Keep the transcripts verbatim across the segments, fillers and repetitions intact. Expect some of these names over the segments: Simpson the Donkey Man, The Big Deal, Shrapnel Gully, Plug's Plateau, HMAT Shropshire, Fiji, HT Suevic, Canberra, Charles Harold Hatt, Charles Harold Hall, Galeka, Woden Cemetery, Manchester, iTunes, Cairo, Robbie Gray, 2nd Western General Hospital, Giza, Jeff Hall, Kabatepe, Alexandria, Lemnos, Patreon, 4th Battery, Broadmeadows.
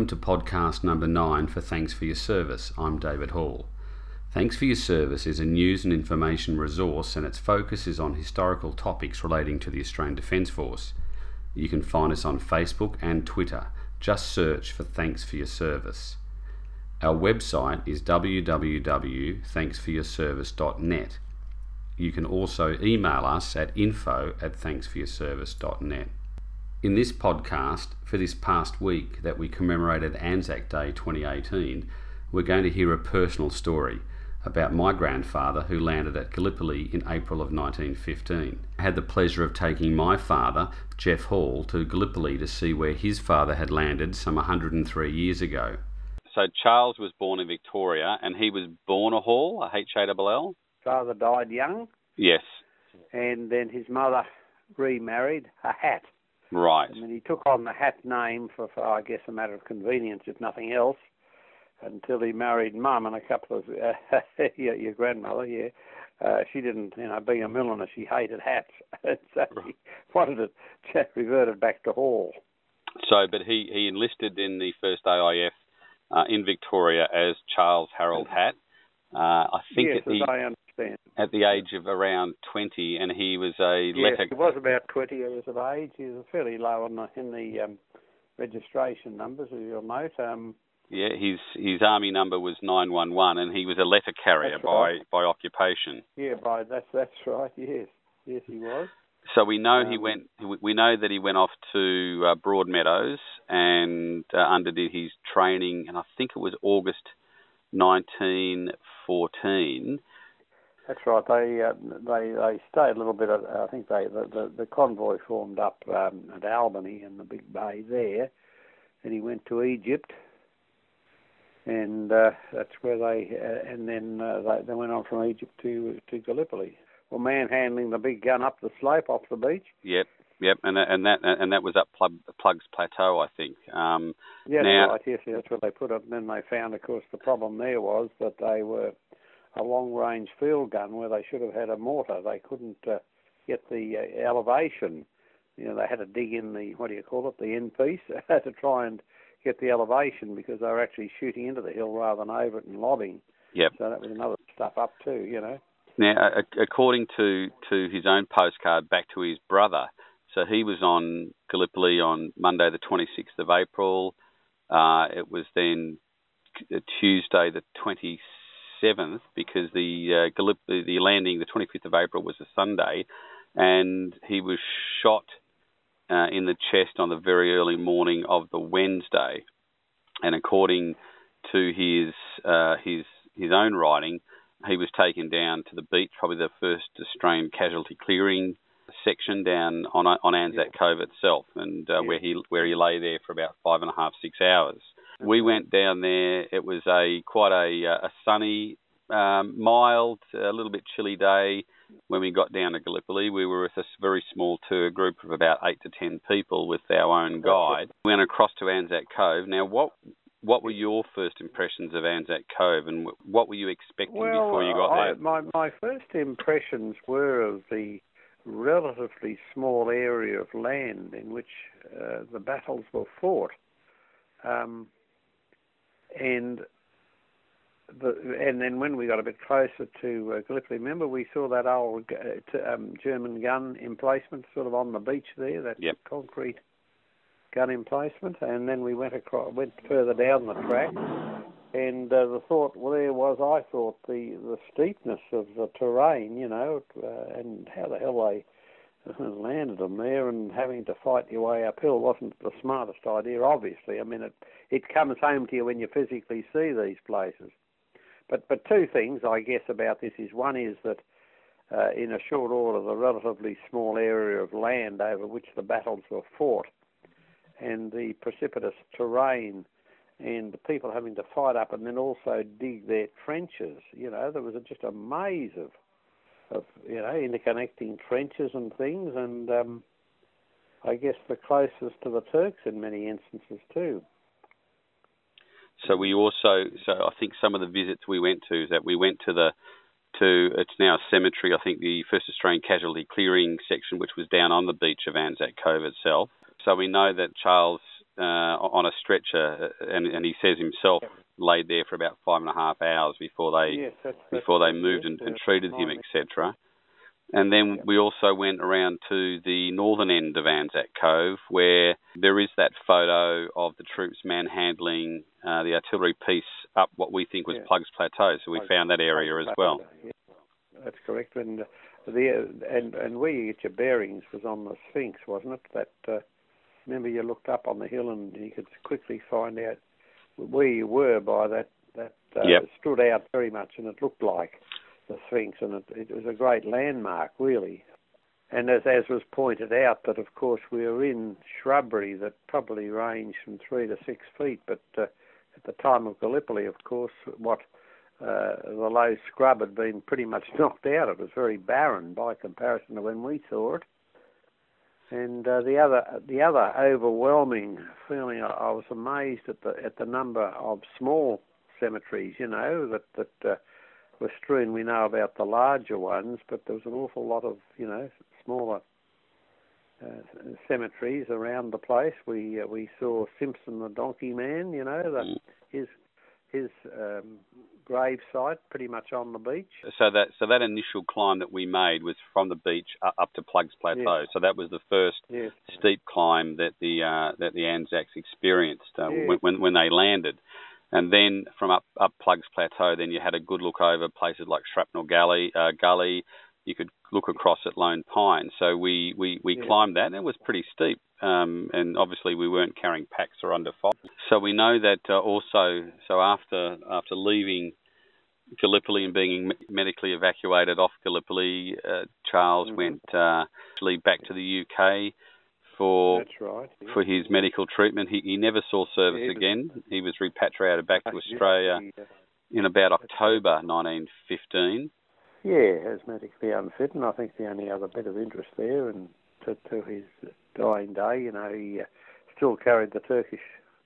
welcome to podcast number nine for Thanks for Your Service. I'm David Hall. Thanks for Your Service is a news and information resource, and its focus is on historical topics relating to the Australian Defence Force. You can find us on Facebook and Twitter. Just search for Thanks for Your Service. Our website is w w w dot thanks for your service dot net. You can also email us at info at thanks for your service dot net. In this podcast, for this past week that we commemorated Anzac Day twenty eighteen, we're going to hear a personal story about my grandfather who landed at Gallipoli in April of nineteen fifteen. I had the pleasure of taking my father, Jeff Hall, to Gallipoli to see where his father had landed some one hundred three years ago. So Charles was born in Victoria, and he was born a Hall, a H A L L? Father died young. Yes. And then his mother remarried a Hatt. Right. And then he took on the Hatt name for, for, I guess, a matter of convenience, if nothing else, until he married Mum and a couple of, uh, your, your grandmother, yeah. Uh, she didn't, you know, being a milliner, she hated hats. So he wanted it, reverted back to Hall. So, but he, he enlisted in the first A I F uh, in Victoria as Charles Harold Hatt. Uh, I think yes, at, the, I understand. at the age of around twenty, and he was a yes, letter... he was about twenty years of age. He was fairly low on the, in the um, registration numbers, as you'll note. Um, yeah, his his army number was nine one one, and he was a letter carrier by, right. by occupation. Yeah, by that's that's right, yes. Yes, he was. So we know um, he went. We know that he went off to uh, Broadmeadows and uh, underdid his training, and I think it was August nineteen fourteen. That's right. They uh, they they stayed a little bit. At, I think they the, the, the convoy formed up um, at Albany in the big bay there, and he went to Egypt, and uh, that's where they uh, and then uh, they they went on from Egypt to to Gallipoli. Well, manhandling the big gun up the slope off the beach. Yep. Yep, and and that and that was up Plug's Plateau, I think. Um, yes, now, right, yes, that's where they put it. And then they found, of course, the problem there was that they were a long-range field gun where they should have had a mortar. They couldn't uh, get the uh, elevation. You know, they had to dig in the, what do you call it, the end piece to try and get the elevation because they were actually shooting into the hill rather than over it and lobbing. Yep. So that was another stuff up too, you know. Now, according to, to his own postcard back to his brother, so he was on Gallipoli on Monday the twenty-sixth of April. Uh, it was then Tuesday the twenty-seventh because the uh, Gallipoli, the landing the twenty-fifth of April was a Sunday, and he was shot uh, in the chest on the very early morning of the Wednesday. And according to his uh, his his own writing, he was taken down to the beach, probably the first Australian casualty clearing section down on on Anzac yeah. Cove itself, and uh, yeah. where he where he lay there for about five and a half six hours. Okay. We went down there. It was a quite a, a sunny, um, mild, a little bit chilly day when we got down to Gallipoli. We were with a very small tour group of about eight to ten people with our own guide. We went across to Anzac Cove. Now, what what were your first impressions of Anzac Cove, and what were you expecting well, before you got I, there? My my first impressions were of the relatively small area of land in which uh, the battles were fought, um, and the, and then when we got a bit closer to uh, Gallipoli, remember we saw that old uh, t- um, German gun emplacement sort of on the beach there, that yep. concrete gun emplacement, and then we went across, went further down the track, and uh, the thought there was, I thought, the, the steepness of the terrain, you know, uh, and how the hell they landed them there, and having to fight your way uphill wasn't the smartest idea, obviously. I mean, it, it comes home to you when you physically see these places. But, but two things, I guess, about this is, one is that uh, in a short order, the relatively small area of land over which the battles were fought and the precipitous terrain and the people having to fight up and then also dig their trenches. You know, there was just a maze of, of you know, interconnecting trenches and things, and um, I guess the closest to the Turks in many instances too. So we also, so I think some of the visits we went to is that we went to the, to, it's now a cemetery, I think the First Australian Casualty Clearing section, which was down on the beach of Anzac Cove itself. So we know that Charles uh, on a stretcher, and, and he says himself yep. laid there for about five and a half hours before they yes, that's, that's, before they moved and, and treated him, et cetera. And then yep. we also went around to the northern end of Anzac Cove, where there is that photo of the troops manhandling uh, the artillery piece up what we think was yeah. Plug's Plateau. So we Plug's found that area Plug's as Plateau. well. Yeah. That's correct. And uh, the and and where you get your bearings was on the Sphinx, wasn't it? That uh, remember you looked up on the hill and you could quickly find out where you were by that. That uh, yep. stood out very much, and it looked like the Sphinx, and it, it was a great landmark, really. And as, as was pointed out, that of course we were in shrubbery that probably ranged from three to six feet, but uh, at the time of Gallipoli, of course, what uh, the low scrub had been pretty much knocked out. It was very barren by comparison to when we saw it. And uh, the other, the other overwhelming feeling, I, I was amazed at the at the number of small cemeteries, you know, that that. Uh, were strewn. We know about the larger ones, but there was an awful lot of, you know, smaller uh, cemeteries around the place. We uh, we saw Simpson the Donkey Man, you know, the, his his um, grave site pretty much on the beach. So that so that initial climb that we made was from the beach up to Plug's Plateau. Yes. So that was the first yes. steep climb that the uh, that the Anzacs experienced uh, yes. when when they landed. And then from up, up Plug's Plateau, then you had a good look over places like Shrapnel Gully. Uh, Gully, you could look across at Lone Pine. So we, we, we yeah. climbed that, and it was pretty steep. Um, and obviously we weren't carrying packs or under fire. So we know that uh, also. So after after leaving Gallipoli and being medically evacuated off Gallipoli, uh, Charles mm-hmm. went uh, actually back to the U K. For, That's right, yeah. for his medical treatment. He, he never saw service yeah, again. He was repatriated back to Australia yeah. in about October nineteen fifteen. Yeah, he was medically unfit, and I think the only other bit of interest there, and to, to his dying day, you know, he uh, still carried the Turkish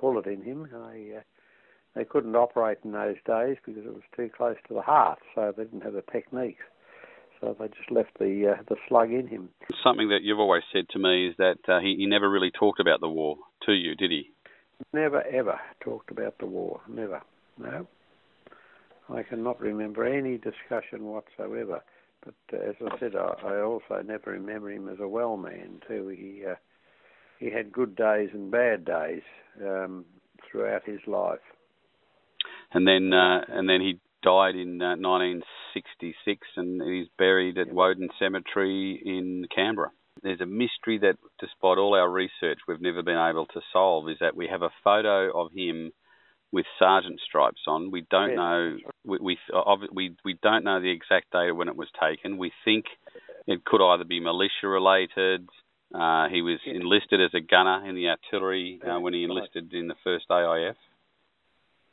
bullet in him. They, uh, they couldn't operate in those days because it was too close to the heart, so they didn't have the techniques. So they just left the uh, the slug in him. Something that you've always said to me is that uh, he, he never really talked about the war to you, did he? Never, ever talked about the war. Never. No. I cannot remember any discussion whatsoever. But uh, as I said, I, I also never remember him as a well man, too. He, uh, he had good days and bad days um, throughout his life. And then uh, and then he died in uh, nineteen sixty-six, and he's buried at Woden Cemetery in Canberra. There's a mystery that, despite all our research, we've never been able to solve, is that we have a photo of him with sergeant stripes on. We don't yes. know we we, we we don't know the exact date when it was taken. We think it could either be militia related. Uh, he was enlisted as a gunner in the artillery uh, when he enlisted in the first A I F.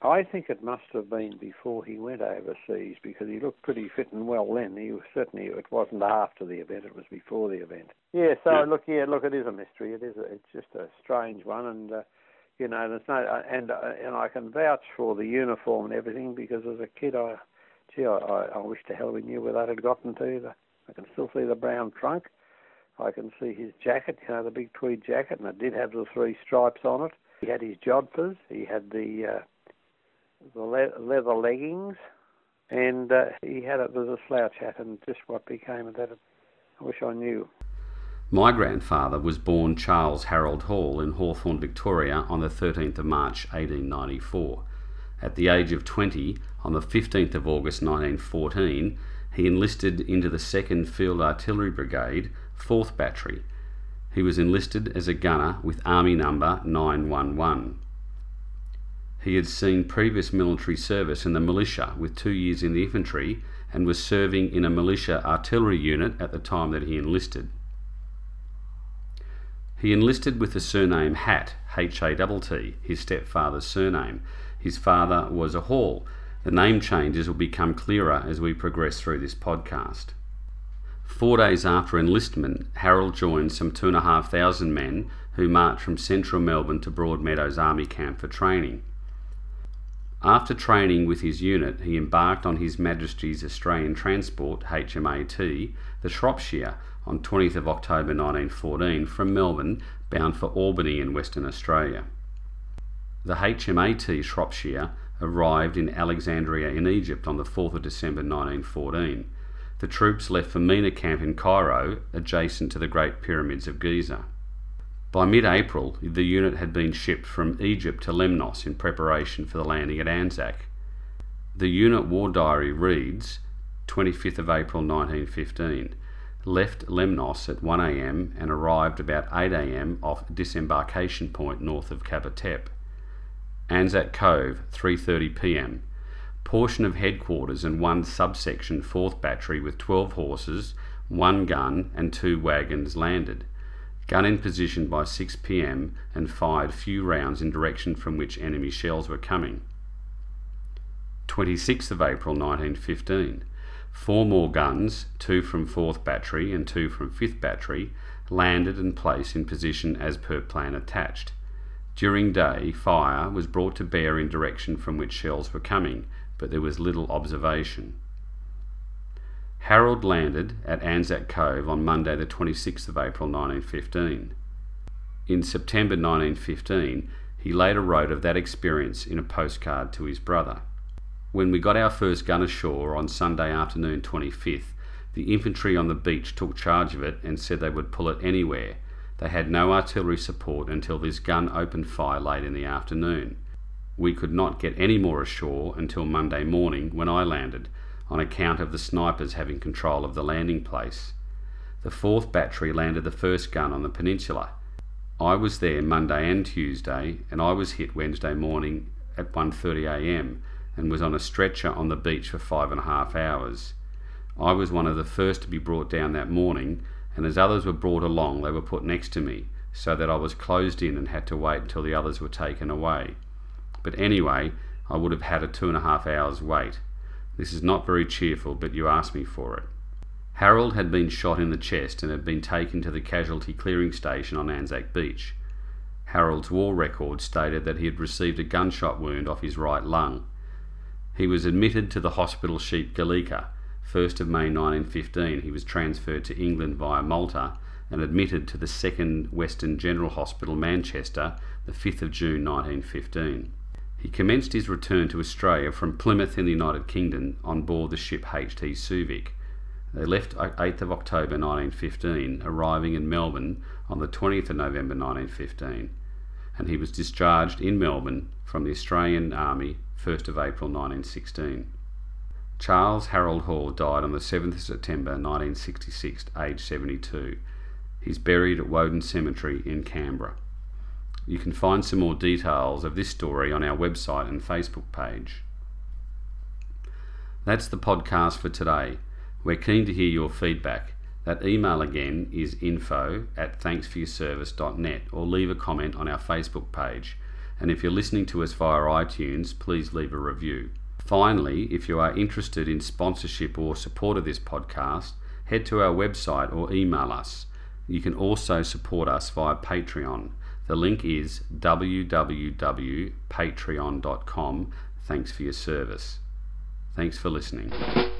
I think it must have been before he went overseas, because he looked pretty fit and well then. He was certainly, it wasn't after the event, it was before the event. Yeah, so yeah. look, yeah, look, it is a mystery. It is, a, it's just a strange one, and uh, you know, there's no, and uh, and I can vouch for the uniform and everything, because as a kid, I, gee, I, I, I wish to hell we knew where that had gotten to. The, I can still see the brown trunk. I can see his jacket, you know, the big tweed jacket, and it did have the three stripes on it. He had his jodhpurs. He had the Uh, the le- leather leggings, and uh, he had it as a slouch hat, and just what became of that, I wish I knew. My grandfather was born Charles Harold Hall in Hawthorn, Victoria, on the thirteenth of March eighteen ninety-four. At the age of twenty, on the fifteenth of August nineteen fourteen, he enlisted into the second Field Artillery Brigade, fourth Battery. He was enlisted as a gunner with Army number nine one one. He had seen previous military service in the militia with two years in the infantry, and was serving in a militia artillery unit at the time that he enlisted. He enlisted with the surname Hatt, H A T T, his stepfather's surname. His father was a Hall. The name changes will become clearer as we progress through this podcast. Four days after enlistment, Harold joined some two and a half thousand men who marched from central Melbourne to Broadmeadows Army Camp for training. After training with his unit, he embarked on His Majesty's Australian Transport, H M A T, the Shropshire, on twentieth of October nineteen fourteen from Melbourne, bound for Albany in Western Australia. The H M A T Shropshire arrived in Alexandria in Egypt on the fourth of December nineteen fourteen. The troops left for Mena camp in Cairo, adjacent to the Great Pyramids of Giza. By mid-April, the unit had been shipped from Egypt to Lemnos in preparation for the landing at Anzac. The unit war diary reads, twenty-fifth of April nineteen fifteen, left Lemnos at one a m and arrived about eight a m off disembarkation point north of Kabatepe. Anzac Cove, three thirty p m. Portion of headquarters and one subsection fourth Battery with twelve horses, one gun and two wagons landed. Gun in position by six p m and fired few rounds in direction from which enemy shells were coming. twenty-sixth of April nineteen fifteen. Four more guns, two from fourth Battery and two from fifth Battery, landed and placed in position as per plan attached. During day, fire was brought to bear in direction from which shells were coming, but there was little observation. Harold landed at Anzac Cove on Monday the twenty-sixth of April nineteen fifteen. In September nineteen fifteen, he later wrote of that experience in a postcard to his brother. When we got our first gun ashore on Sunday afternoon twenty-fifth, the infantry on the beach took charge of it and said they would pull it anywhere. They had no artillery support until this gun opened fire late in the afternoon. We could not get any more ashore until Monday morning when I landed, on account of the snipers having control of the landing place. The fourth Battery landed the first gun on the peninsula. I was there Monday and Tuesday, and I was hit Wednesday morning at one thirty a m and was on a stretcher on the beach for five and a half hours. I was one of the first to be brought down that morning, and as others were brought along they were put next to me, so that I was closed in and had to wait until the others were taken away. But anyway, I would have had a two and a half hours wait. This is not very cheerful, but you asked me for it. Harold had been shot in the chest and had been taken to the casualty clearing station on Anzac Beach. Harold's war record stated that he had received a gunshot wound off his right lung. He was admitted to the hospital ship Galeka. first of May nineteen fifteen, he was transferred to England via Malta and admitted to the second Western General Hospital, Manchester, the fifth of June nineteen fifteen. He commenced his return to Australia from Plymouth in the United Kingdom on board the ship H T Suevic. They left eighth of October nineteen fifteen, arriving in Melbourne on the twentieth of November nineteen fifteen, and he was discharged in Melbourne from the Australian Army first of April nineteen sixteen. Charles Harold Hall died on the seventh of September nineteen sixty-six, aged seventy-two. He's buried at Woden Cemetery in Canberra. You can find some more details of this story on our website and Facebook page. That's the podcast for today. We're keen to hear your feedback. That email again is info at thanks for your service dot net, or leave a comment on our Facebook page. And if you're listening to us via iTunes, please leave a review. Finally, if you are interested in sponsorship or support of this podcast, head to our website or email us. You can also support us via Patreon. The link is w w w dot patreon dot com. Thanks for your service. Thanks for listening.